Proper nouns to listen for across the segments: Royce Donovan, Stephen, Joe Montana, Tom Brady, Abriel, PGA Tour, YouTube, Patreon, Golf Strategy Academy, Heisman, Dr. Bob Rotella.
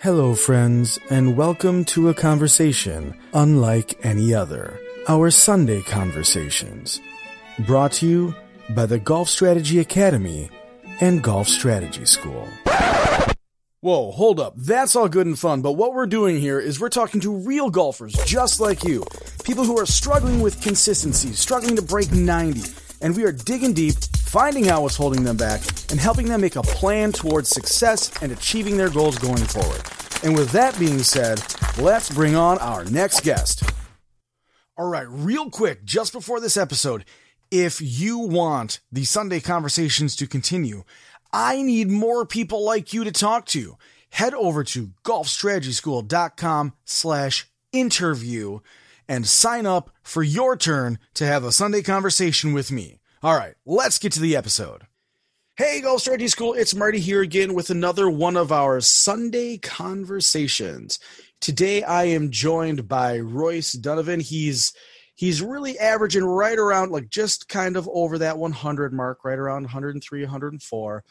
Hello, friends, and welcome to a conversation unlike any other, our Sunday Conversations, brought to you by the Golf Strategy Academy and Golf Strategy School. Whoa, hold up. That's all good and fun, but what we're doing here is we're talking to real golfers just like you, people who are struggling with consistency, struggling to break 90, and we are digging deep, finding out what's holding them back, and helping them make a plan towards success and achieving their goals going forward. And with that being said, let's bring on our next guest. All right, real quick, just before this episode, if you want the Sunday Conversations to continue, I need more people like you to talk to. Head over to golfstrategyschool.com/interview and sign up for your turn to have a Sunday conversation with me. All right, let's get to the episode. Hey, Golf Strategy School, it's Marty here again with another one of our Sunday conversations. Today, I am joined by Royce Donovan. He's really averaging right around, like just kind of over that 100 mark, right around 103, 104.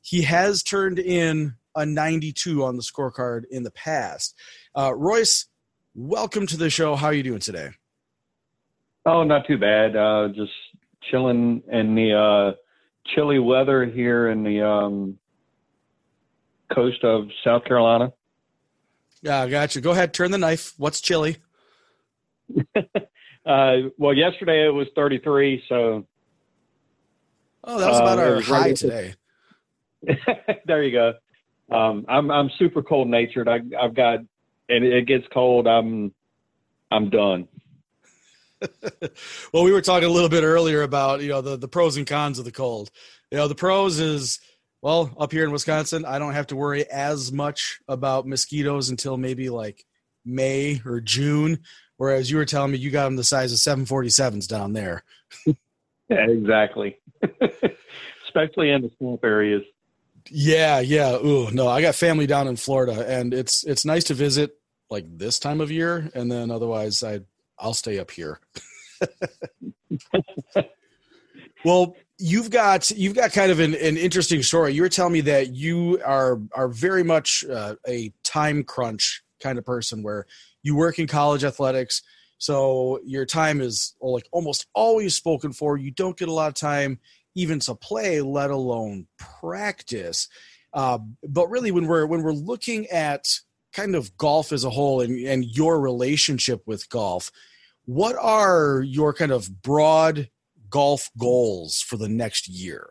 He has turned in a 92 on the scorecard in the past. Royce, welcome to the show. How are you doing today? Oh, not too bad. Just chilling in the chilly weather here in the coast of South Carolina. Yeah, gotcha. Go ahead. Turn the knife. What's chilly? Well, yesterday it was 33, so. Oh, that was about our high today. There you go. I'm super cold natured. I've got, and it gets cold, I'm done. Well, we were talking a little bit earlier about, you know, the pros and cons of the cold. You know, the pros is, well, up here in Wisconsin, I don't have to worry as much about mosquitoes until maybe like May or June. Whereas you were telling me you got them the size of 747s down there. Yeah, exactly. Especially in the swamp areas. Yeah. Ooh, no, I got family down in Florida, and it's nice to visit like this time of year, and then otherwise I'll stay up here. Well, you've got kind of an interesting story. You were telling me that you are very much a time crunch kind of person where you work in college athletics, so your time is like almost always spoken for. You don't get a lot of time even to play, let alone practice. But really, when we're looking at kind of golf as a whole and your relationship with golf, what are your kind of broad golf goals for the next year?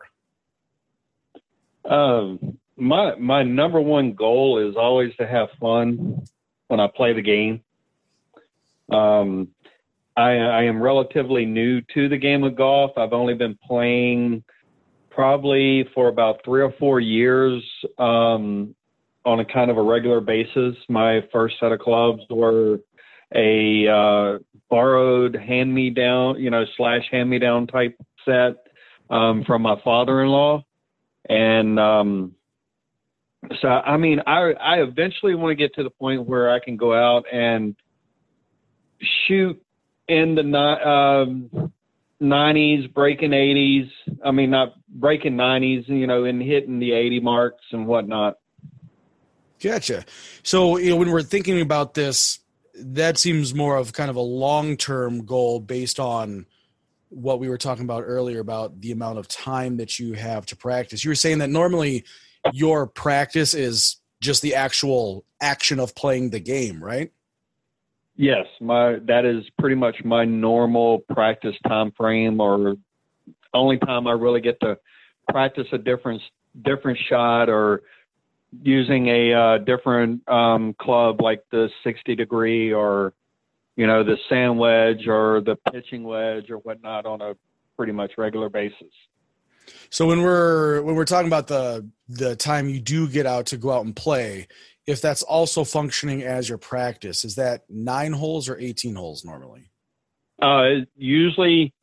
My number one goal is always to have fun when I play the game. I am relatively new to the game of golf. I've only been playing probably for about 3 or 4 years on a kind of a regular basis. My first set of clubs were a borrowed hand-me-down, / hand-me-down type set from my father-in-law. And so, I mean, I eventually want to get to the point where I can go out and shoot in the 90s, breaking 80s. I mean, not breaking 90s, and hitting the 80 marks and whatnot. Gotcha. So, when we're thinking about this, that seems more of kind of a long-term goal based on what we were talking about earlier about the amount of time that you have to practice. You were saying that normally – your practice is just the actual action of playing the game, right? Yes, that is pretty much my normal practice time frame, or only time I really get to practice a different shot or using a different club, like the 60 degree or, you know, the sand wedge or the pitching wedge or whatnot on a pretty much regular basis. So when we're talking about the time you do get out to go out and play, if that's also functioning as your practice, is that 9 holes or 18 holes normally? Usually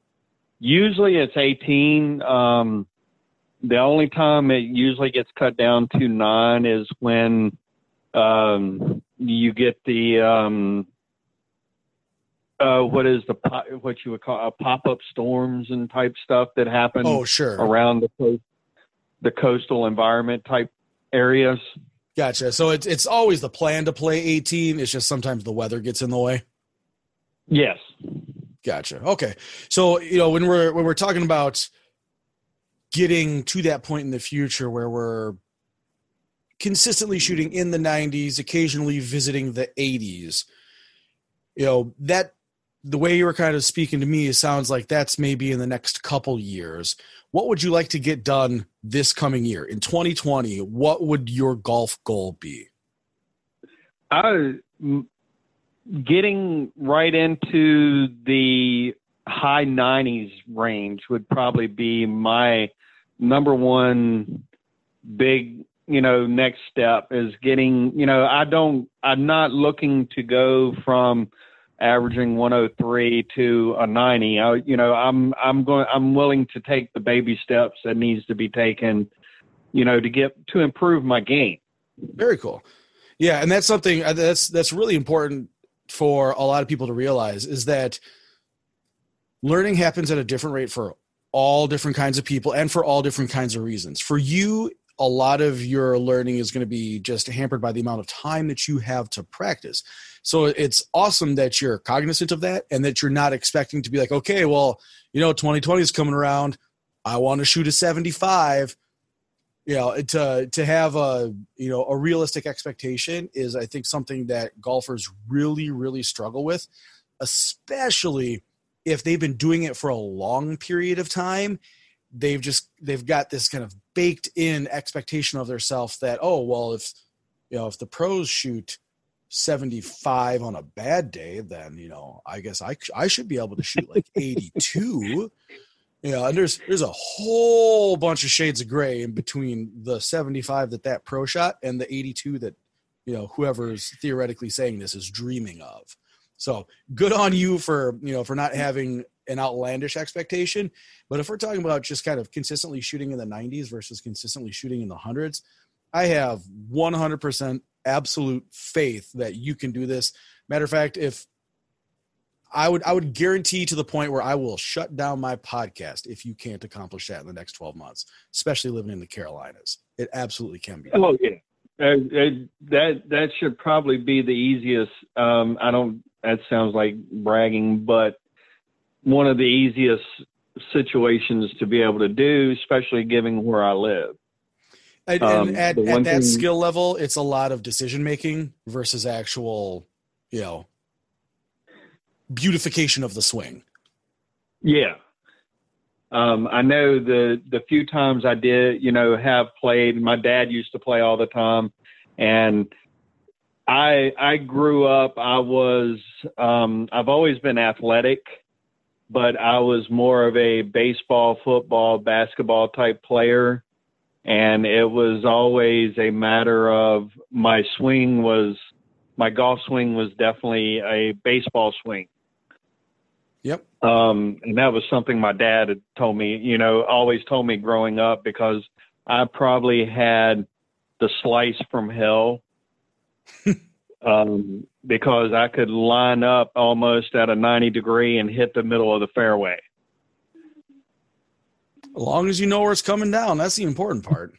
it's 18. The only time it usually gets cut down to 9 is when you get the what you would call pop-up storms and type stuff that happen around the coastal environment type areas. Gotcha. So it's always the plan to play 18. It's just sometimes the weather gets in the way. Yes. Gotcha. Okay. So, you know, when we're talking about getting to that point in the future where we're consistently shooting in the 90s, occasionally visiting the 80s, you know, that the way you were kind of speaking to me, it sounds like that's maybe in the next couple years. What would you like to get done this coming year in 2020? What would your golf goal be? Getting right into the high 90s range would probably be my number one big, you know, next step is getting, you know, I'm not looking to go from averaging 103 to a 90. I'm willing to take the baby steps that needs to be taken, you know, to improve my game. Very cool. Yeah. And that's something that's really important for a lot of people to realize, is that learning happens at a different rate for all different kinds of people and for all different kinds of reasons. For you, a lot of your learning is going to be just hampered by the amount of time that you have to practice. So it's awesome that you're cognizant of that and that you're not expecting to be like, okay, well, you know, 2020 is coming around. I want to shoot a 75. You know, to have a realistic expectation is, I think, something that golfers really, really struggle with, especially if they've been doing it for a long period of time. They've got this kind of baked in expectation of themselves that, oh, well, if the pros shoot 75 on a bad day, then, you know, I guess I should be able to shoot like 82. You know, and there's a whole bunch of shades of gray in between the 75 that pro shot and the 82 that, you know, whoever's theoretically saying this is dreaming of. So good on you for not having an outlandish expectation. But if we're talking about just kind of consistently shooting in the 90s versus consistently shooting in the 100s, I have 100% absolute faith that you can do this. Matter of fact, if I would guarantee to the point where I will shut down my podcast if you can't accomplish that in the next 12 months, especially living in the Carolinas. It absolutely can be. Oh, yeah. That should probably be the easiest. That sounds like bragging, but one of the easiest situations to be able to do, especially given where I live. And at that skill level, it's a lot of decision-making versus actual, you know, beautification of the swing. Yeah. I know the few times I did, you know, have played, my dad used to play all the time. And I grew up, I've always been athletic, but I was more of a baseball, football, basketball type player. And it was always a matter of my golf swing was definitely a baseball swing. Yep. And that was something my dad had told me, you know, always told me growing up, because I probably had the slice from hell. Because I could line up almost at a 90 degree and hit the middle of the fairway. As long as you know where it's coming down, that's the important part.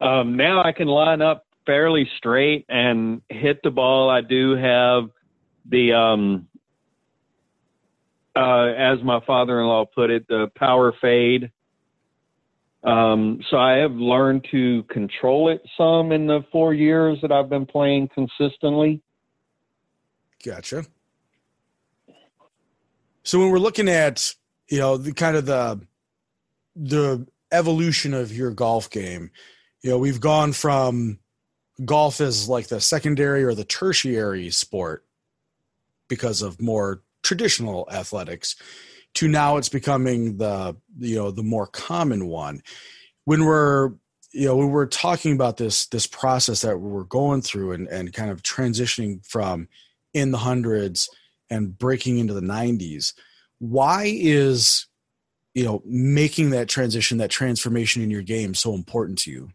Now I can line up fairly straight and hit the ball. I do have the, as my father-in-law put it, the power fade. So I have learned to control it some in the 4 years that I've been playing consistently. Gotcha. So when we're looking at, you know, the kind of the evolution of your golf game, you know, we've gone from golf as like the secondary or the tertiary sport because of more traditional athletics to now it's becoming the, you know, the more common one. When we're, you know, when we're talking about this process that we're going through and kind of transitioning from in the hundreds and breaking into the 90s, why is, you know, making that transition, that transformation in your game so important to you?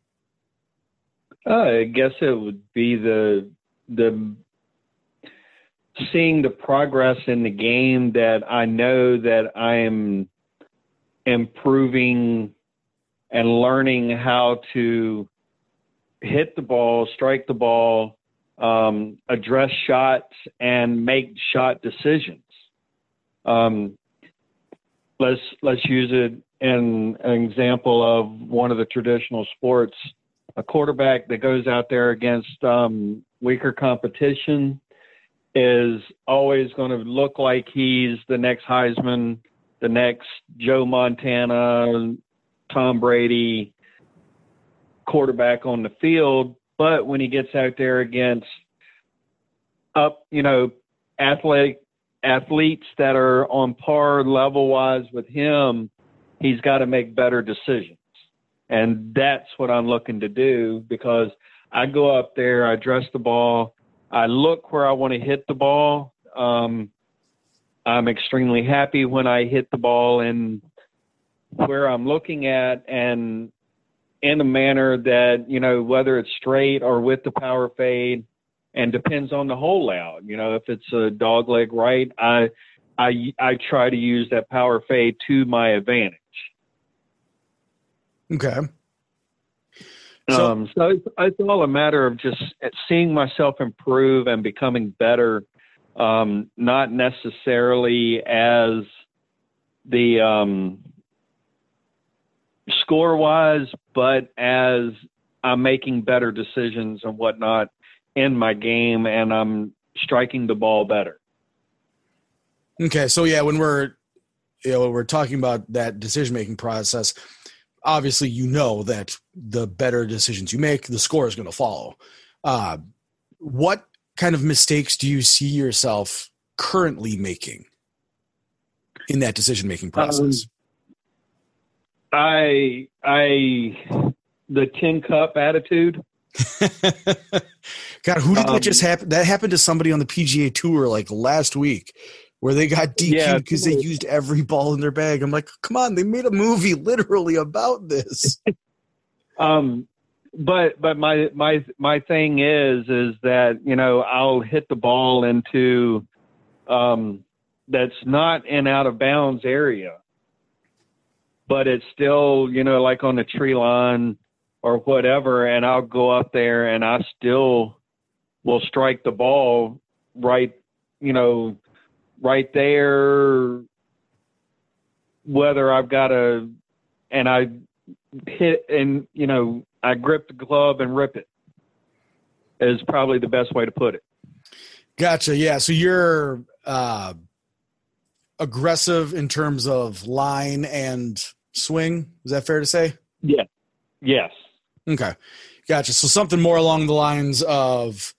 I guess it would be the seeing the progress in the game that I know that I am improving and learning how to hit the ball, strike the ball, address shots, and make shot decisions. Let's use it in an example of one of the traditional sports. A quarterback that goes out there against weaker competition is always going to look like he's the next Heisman, the next Joe Montana, Tom Brady quarterback on the field. But when he gets out there against athletes that are on par level-wise with him, he's got to make better decisions. And that's what I'm looking to do, because I go up there, I dress the ball, I look where I want to hit the ball. I'm extremely happy when I hit the ball and where I'm looking at, and in a manner that, you know, whether it's straight or with the power fade, and depends on the hole layout. You know, if it's a dog leg right, I try to use that power fade to my advantage. Okay. So it's all a matter of just seeing myself improve and becoming better, not necessarily as the score-wise, but as I'm making better decisions and whatnot in my game, and I'm striking the ball better. Okay, so yeah, when we're talking about that decision-making process, obviously, you know that the better decisions you make, the score is going to follow. What kind of mistakes do you see yourself currently making in that decision-making process? The tin cup attitude. God, who did that just happen? That happened to somebody on the PGA Tour like last week, where they got DQ'd because they used every ball in their bag. I'm like, come on, they made a movie literally about this. But my thing is that, you know, I'll hit the ball into that's not an out of bounds area, but it's still, you know, like on the tree line or whatever, and I'll go up there and I still will strike the ball right there, whether I've got I hit and, you know, I grip the glove and rip it is probably the best way to put it. Gotcha. Yeah. So you're aggressive in terms of line and swing. Is that fair to say? Yeah. Yes. Okay. Gotcha. So something more along the lines of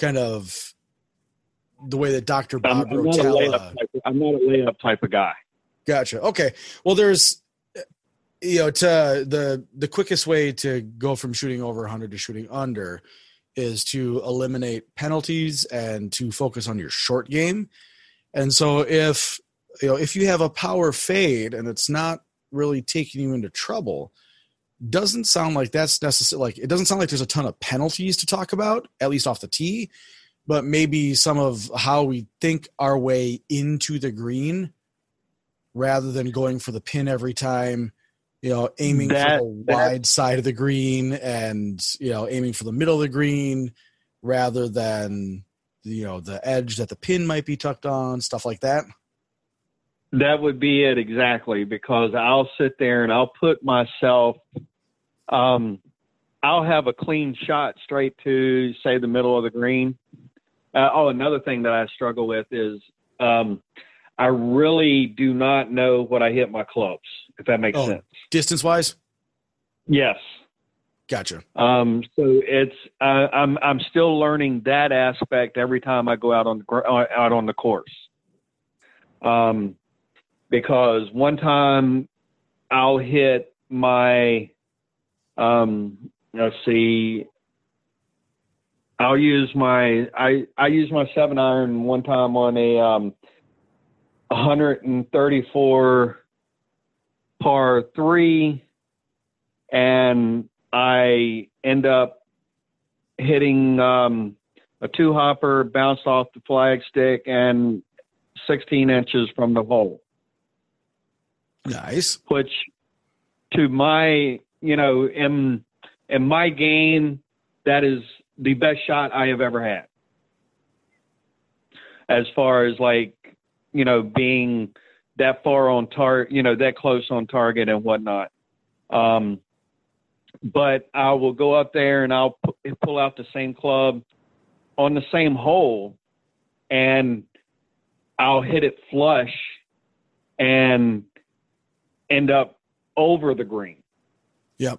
kind of the way that Dr. Bob Rotella. I'm not a layup type of guy. Gotcha. Okay. Well, there's, you know, the quickest way to go from shooting over 100 to shooting under is to eliminate penalties and to focus on your short game. And so if you have a power fade and it's not really taking you into trouble, doesn't sound like that's necessary. Like, it doesn't sound like there's a ton of penalties to talk about, at least off the tee. But maybe some of how we think our way into the green rather than going for the pin every time, you know, aiming for the wide side of the green and, you know, aiming for the middle of the green rather than, you know, the edge that the pin might be tucked on, stuff like that. That would be it exactly, because I'll sit there and I'll put myself I'll have a clean shot straight to, say, the middle of the green. Another thing that I struggle with is I really do not know what I hit my clubs, if that makes sense. Distance-wise? Yes. Gotcha. So it's I'm still learning that aspect every time I go out on the course. Because one time I'll hit my I use my 7-iron one time on a 134 par 3, and I end up hitting a 2-hopper, bounced off the flagstick, and 16 inches from the hole. Nice. Which, to my, in my game, that is the best shot I have ever had. As far as being that far on target, that close on target and whatnot. But I will go up there and I'll pull out the same club on the same hole, and I'll hit it flush and end up over the green. Yep.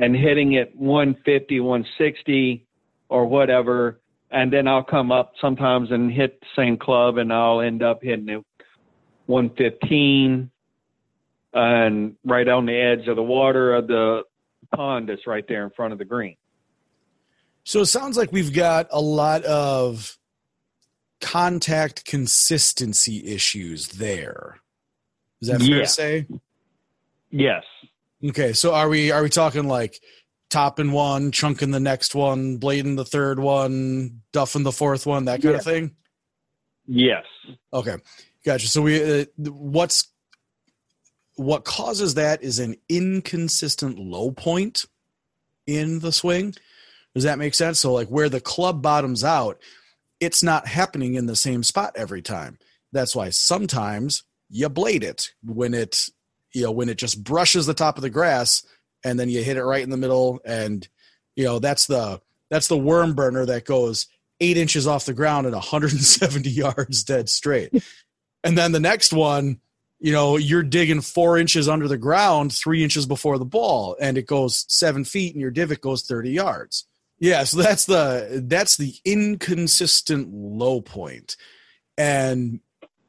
And hitting it 150, 160 or whatever. And then I'll come up sometimes and hit the same club, and I'll end up hitting it 115 and right on the edge of the water of the pond that's right there in front of the green. So it sounds like we've got a lot of contact consistency issues there. Is that fair to say? Yes. Okay. So are we talking like topping one, chunking the next one, blading the third one, duffing the fourth one, that kind of thing? Yes. Okay. Gotcha. So what causes that is an inconsistent low point in the swing. Does that make sense? So like where the club bottoms out, it's not happening in the same spot every time. That's why sometimes you blade it when it just brushes the top of the grass, and then you hit it right in the middle. And, that's the worm burner that goes 8 inches off the ground and 170 yards dead straight. And then the next one, you're digging 4 inches under the ground, 3 inches before the ball, and it goes 7 feet and your divot goes 30 yards. Yeah. So that's the inconsistent low point. And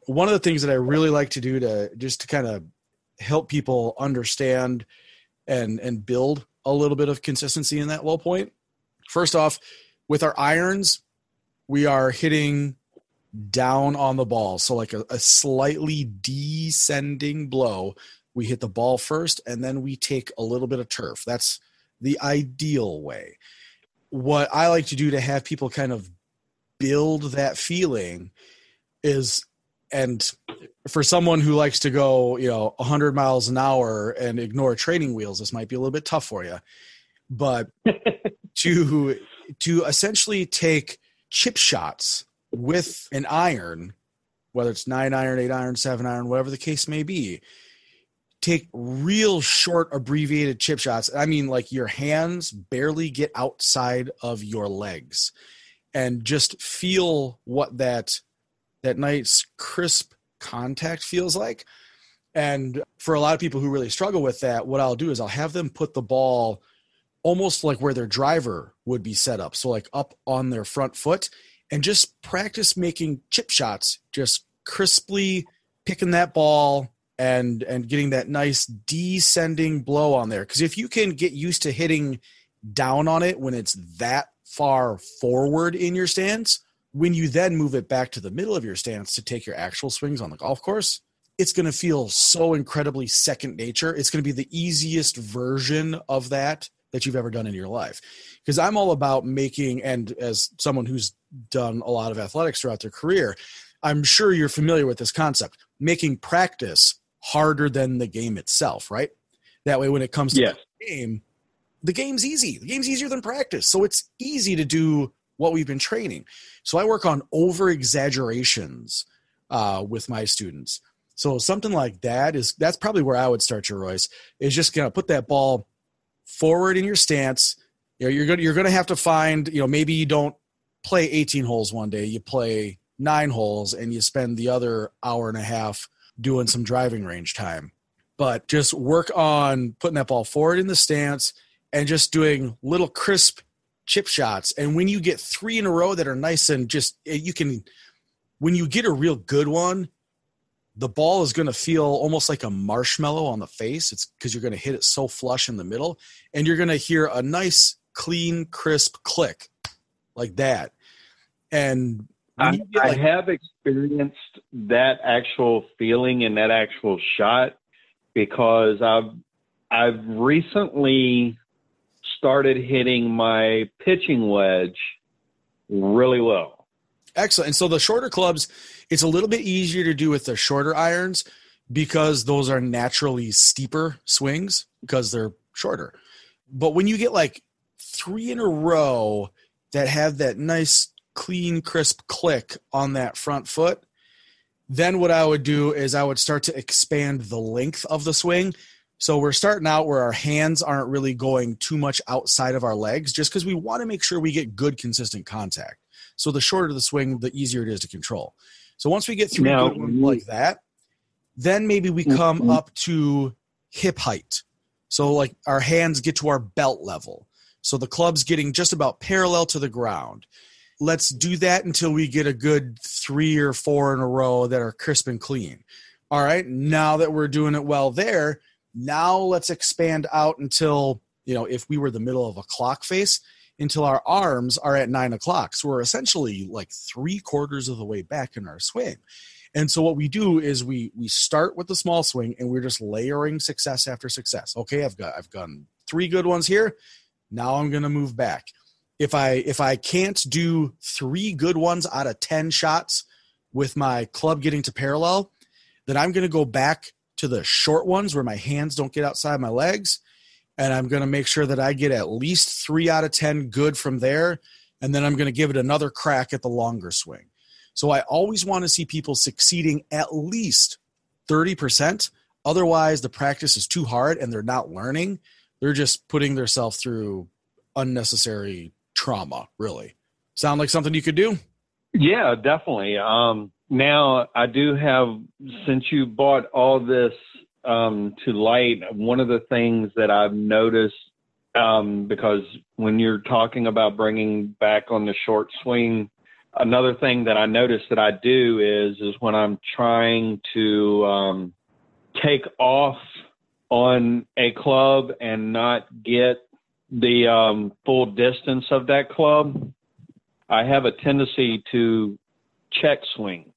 one of the things that I really like to do to kind of help people understand and build a little bit of consistency in that low point. First off, with our irons, we are hitting down on the ball. So like a slightly descending blow, we hit the ball first, and then we take a little bit of turf. That's the ideal way. What I like to do to have people kind of build that feeling is, and for someone who likes to go, 100 miles an hour and ignore training wheels, this might be a little bit tough for you. But to essentially take chip shots with an iron, whether it's 9-iron, 8-iron, 7-iron, whatever the case may be, take real short abbreviated chip shots. I mean, like your hands barely get outside of your legs, and just feel what that nice crisp contact feels like. And for a lot of people who really struggle with that, what I'll do is I'll have them put the ball almost like where their driver would be set up. So like up on their front foot, and just practice making chip shots, just crisply picking that ball and getting that nice descending blow on there. Because if you can get used to hitting down on it when it's that far forward in your stance, when you then move it back to the middle of your stance to take your actual swings on the golf course, it's going to feel so incredibly second nature. It's going to be the easiest version of that you've ever done in your life. Because I'm all about making, and as someone who's done a lot of athletics throughout their career, I'm sure you're familiar with this concept, making practice harder than the game itself, right? That way when it comes to the game's easy. The game's easier than practice. So it's easy to do what we've been training. So I work on over-exaggerations with my students. So something like that's probably where I would start your Royce, is just going to put that ball forward in your stance. You're going to have to find, maybe you don't play 18 holes one day, you play 9 holes, and you spend the other hour and a half doing some driving range time. But just work on putting that ball forward in the stance and just doing little crisp chip shots. And when you get 3 in a row that are nice and just, you can, when you get a real good one, the ball is going to feel almost like a marshmallow on the face. It's because you're going to hit it so flush in the middle, and you're going to hear a nice, clean, crisp click like that. And I have experienced that actual feeling and that actual shot, because I've recently started hitting my pitching wedge really low. Excellent. And so the shorter clubs, it's a little bit easier to do with the shorter irons, because those are naturally steeper swings because they're shorter. But when you get like 3 in a row that have that nice, clean, crisp click on that front foot, then what I would do is I would start to expand the length of the swing. So we're starting out where our hands aren't really going too much outside of our legs, just because we want to make sure we get good, consistent contact. So the shorter the swing, the easier it is to control. So once we get through good ones like that, then maybe we come up to hip height. So like our hands get to our belt level. So the club's getting just about parallel to the ground. Let's do that until we get a good 3 or 4 in a row that are crisp and clean. All right, now that we're doing it well there, now let's expand out until, you know, if we were the middle of a clock face, until our arms are at 9 o'clock. So we're essentially like 3/4 of the way back in our swing. And so what we do is we start with the small swing, and we're just layering success after success. Okay, I've got 3 good ones here. Now I'm going to move back. If I can't do 3 good ones out of 10 shots with my club getting to parallel, then I'm going to go back to the short ones where my hands don't get outside my legs, and I'm going to make sure that I get at least 3 out of 10 good from there, and then I'm going to give it another crack at the longer swing. So I always want to see people succeeding at least 30%. Otherwise, the practice is too hard and they're not learning. They're just putting themselves through unnecessary trauma, really. Sound like something you could do? Yeah, definitely. Now I do have, since you brought all this to light, one of the things that I've noticed, because when you're talking about bringing back on the short swing, another thing that I noticed that I do is when I'm trying to take off on a club and not get the full distance of that club, I have a tendency to check swing,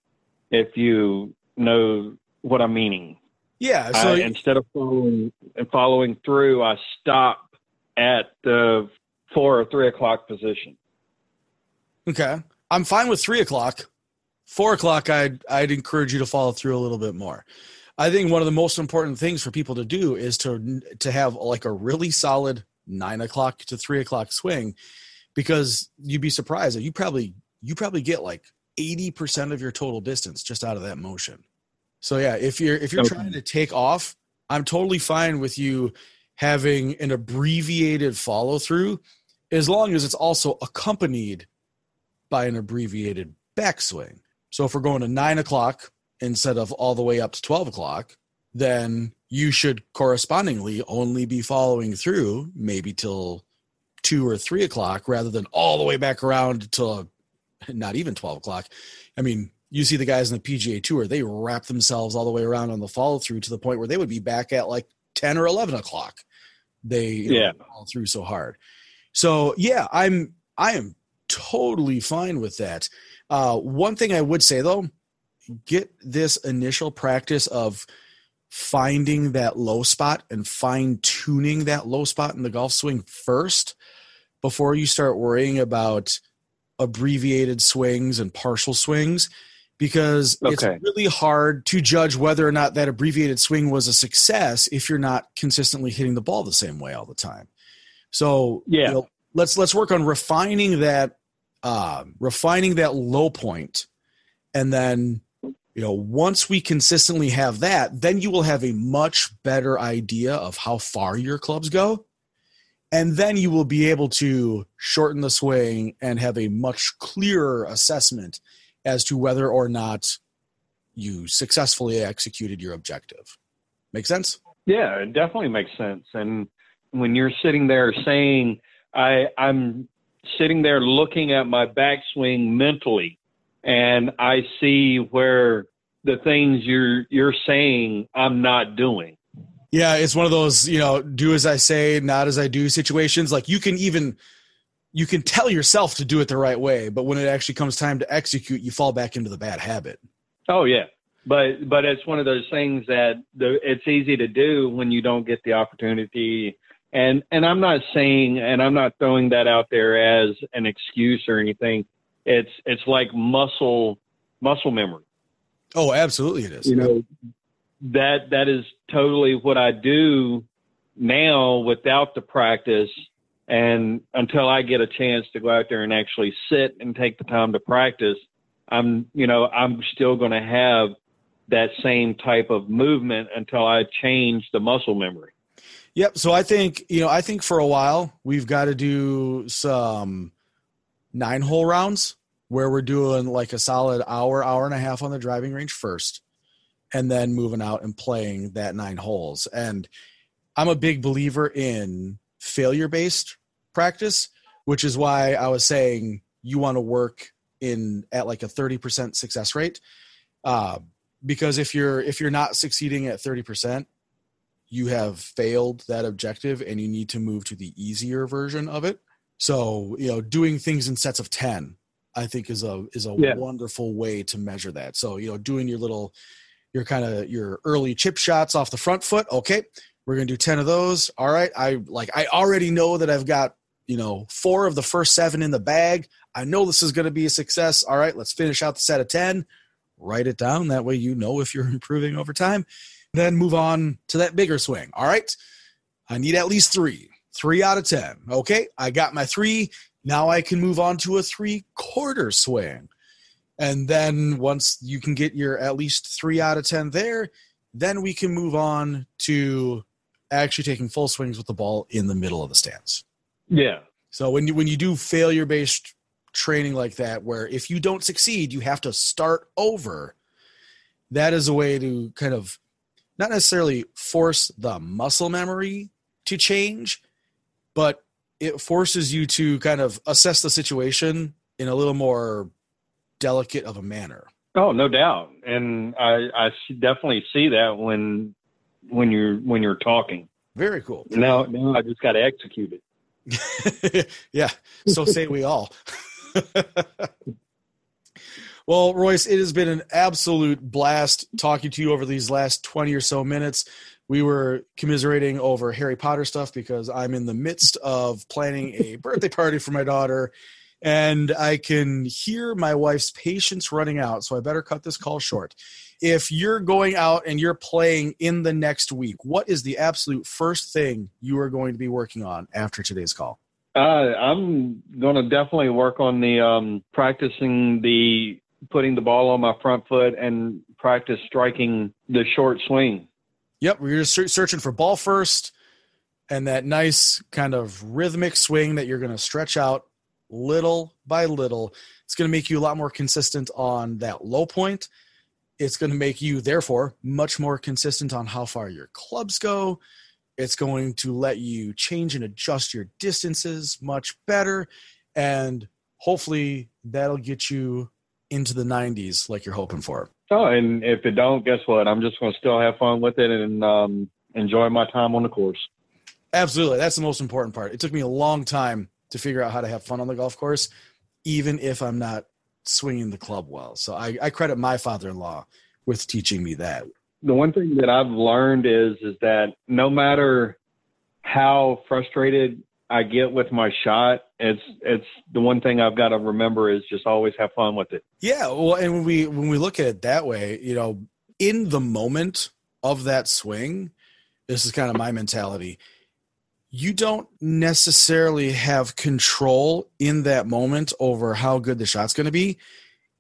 if you know what I'm meaning. Yeah. So instead of following through, I stop at the 4 or 3 o'clock position. Okay. I'm fine with 3 o'clock. 4 o'clock, I'd encourage you to follow through a little bit more. I think one of the most important things for people to do is to have like a really solid 9 o'clock to 3 o'clock swing, because you'd be surprised that you probably get like 80% of your total distance just out of that motion. So yeah, if you're trying to take off, I'm totally fine with you having an abbreviated follow through, as long as it's also accompanied by an abbreviated backswing. So if we're going to 9 o'clock instead of all the way up to 12 o'clock, then you should correspondingly only be following through maybe till 2 or 3 o'clock, rather than all the way back around till not even 12 o'clock. I mean, you see the guys in the PGA Tour, they wrap themselves all the way around on the follow through to the point where they would be back at like 10 or 11 o'clock. They follow through so hard. So yeah, I am totally fine with that. One thing I would say though, get this initial practice of finding that low spot and fine tuning that low spot in the golf swing first, before you start worrying about abbreviated swings and partial swings, because it's really hard to judge whether or not that abbreviated swing was a success if you're not consistently hitting the ball the same way all the time. So yeah, you know, let's work on refining that low point, and then, you know, once we consistently have that, then you will have a much better idea of how far your clubs go. And then you will be able to shorten the swing and have a much clearer assessment as to whether or not you successfully executed your objective. Make sense? Yeah, it definitely makes sense. And when you're sitting there saying, I'm sitting there looking at my backswing mentally, and I see where the things you're saying I'm not doing. Yeah, it's one of those, do as I say, not as I do situations. Like you can tell yourself to do it the right way, but when it actually comes time to execute, you fall back into the bad habit. Oh yeah. But it's one of those things that it's easy to do when you don't get the opportunity. And I'm not saying, and I'm not throwing that out there as an excuse or anything. It's like muscle memory. Oh, absolutely it is. That is totally what I do now without the practice, and until I get a chance to go out there and actually sit and take the time to practice, I'm still going to have that same type of movement until I change the muscle memory. Yep. So I think for a while we've got to do some 9-hole rounds where we're doing like a solid hour and a half on the driving range first, and then moving out and playing that 9 holes. And I'm a big believer in failure-based practice, which is why I was saying you want to work at like a 30% success rate. Because if you're not succeeding at 30%, you have failed that objective and you need to move to the easier version of it. So, doing things in sets of 10, I think is a wonderful way to measure that. So, doing your early chip shots off the front foot. Okay, we're going to do 10 of those. All right. I already know that I've got, 4 of the first 7 in the bag. I know this is going to be a success. All right, let's finish out the set of 10. Write it down. That way, if you're improving over time, then move on to that bigger swing. All right. I need at least 3 out of 10. Okay. I got my 3. Now I can move on to a 3/4 swing. And then once you can get your at least 3 out of 10 there, then we can move on to actually taking full swings with the ball in the middle of the stance. Yeah. So when you do failure-based training like that, where if you don't succeed, you have to start over, that is a way to kind of not necessarily force the muscle memory to change, but it forces you to kind of assess the situation in a little more delicate of a manner. Oh, no doubt. And I definitely see that when you're talking. Very cool. Now I just got to execute it. Yeah. So say we all. Well, Royce, it has been an absolute blast talking to you over these last 20 or so minutes. We were commiserating over Harry Potter stuff because I'm in the midst of planning a birthday party for my daughter. And I can hear my wife's patience running out, so I better cut this call short. If you're going out and you're playing in the next week, what is the absolute first thing you are going to be working on after today's call? I'm going to definitely work on the practicing putting the ball on my front foot and practice striking the short swing. Yep, we're just searching for ball first and that nice kind of rhythmic swing that you're going to stretch out little by little. It's going to make you a lot more consistent on that low point. It's going to make you, therefore, much more consistent on how far your clubs go. It's going to let you change and adjust your distances much better. And hopefully that'll get you into the 90s like you're hoping for. Oh, and if it don't, guess what? I'm just going to still have fun with it and enjoy my time on the course. Absolutely. That's the most important part. It took me a long time to figure out how to have fun on the golf course, even if I'm not swinging the club well. So I credit my father-in-law with teaching me that. The one thing that I've learned is that no matter how frustrated I get with my shot, it's the one thing I've got to remember is just always have fun with it. Yeah. Well, and when we look at it that way, in the moment of that swing, this is kind of my mentality. You don't necessarily have control in that moment over how good the shot's going to be.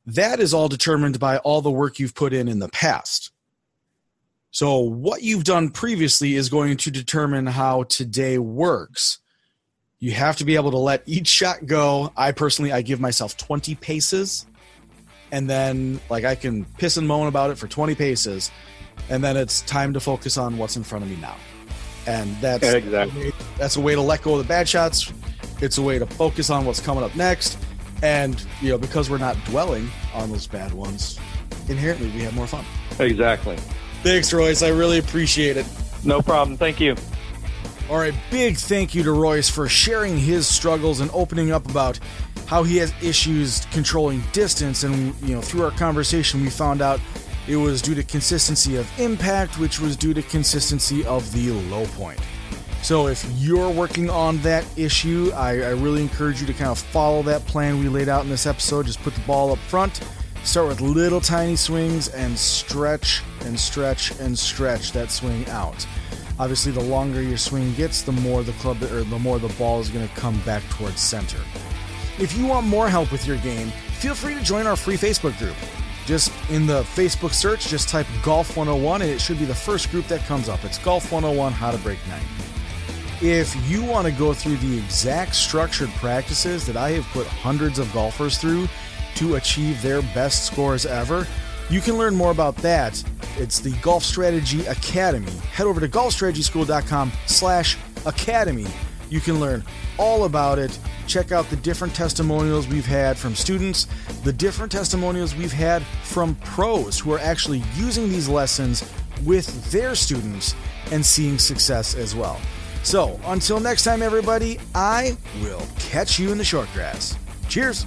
That is all determined by all the work you've put in the past. So what you've done previously is going to determine how today works. You have to be able to let each shot go. I personally, I give myself 20 paces, and then like I can piss and moan about it for 20 paces, and then it's time to focus on what's in front of me now. And that's a way to let go of the bad shots. It's a way to focus on what's coming up next. And, you know, because we're not dwelling on those bad ones, inherently we have more fun. Exactly. Thanks, Royce. I really appreciate it. No problem. Thank you. All right. Big thank you to Royce for sharing his struggles and opening up about how he has issues controlling distance. And, you know, through our conversation, we found out it was due to consistency of impact, which was due to consistency of the low point. So if you're working on that issue, I really encourage you to kind of follow that plan we laid out in this episode. Just put the ball up front, start with little tiny swings, and stretch and stretch and stretch that swing out. Obviously, the longer your swing gets, the more the club or the more the ball is going to come back towards center. If you want more help with your game, feel free to join our free Facebook group. Just in the Facebook search, just type Golf 101, and it should be the first group that comes up. It's Golf 101 How to Break 90. If you want to go through the exact structured practices that I have put hundreds of golfers through to achieve their best scores ever, you can learn more about that. It's the Golf Strategy Academy. Head over to golfstrategyschool.com/academy. You can learn all about it. Check out the different testimonials we've had from students, the different testimonials we've had from pros who are actually using these lessons with their students and seeing success as well. So, until next time, everybody, I will catch you in the short grass. Cheers.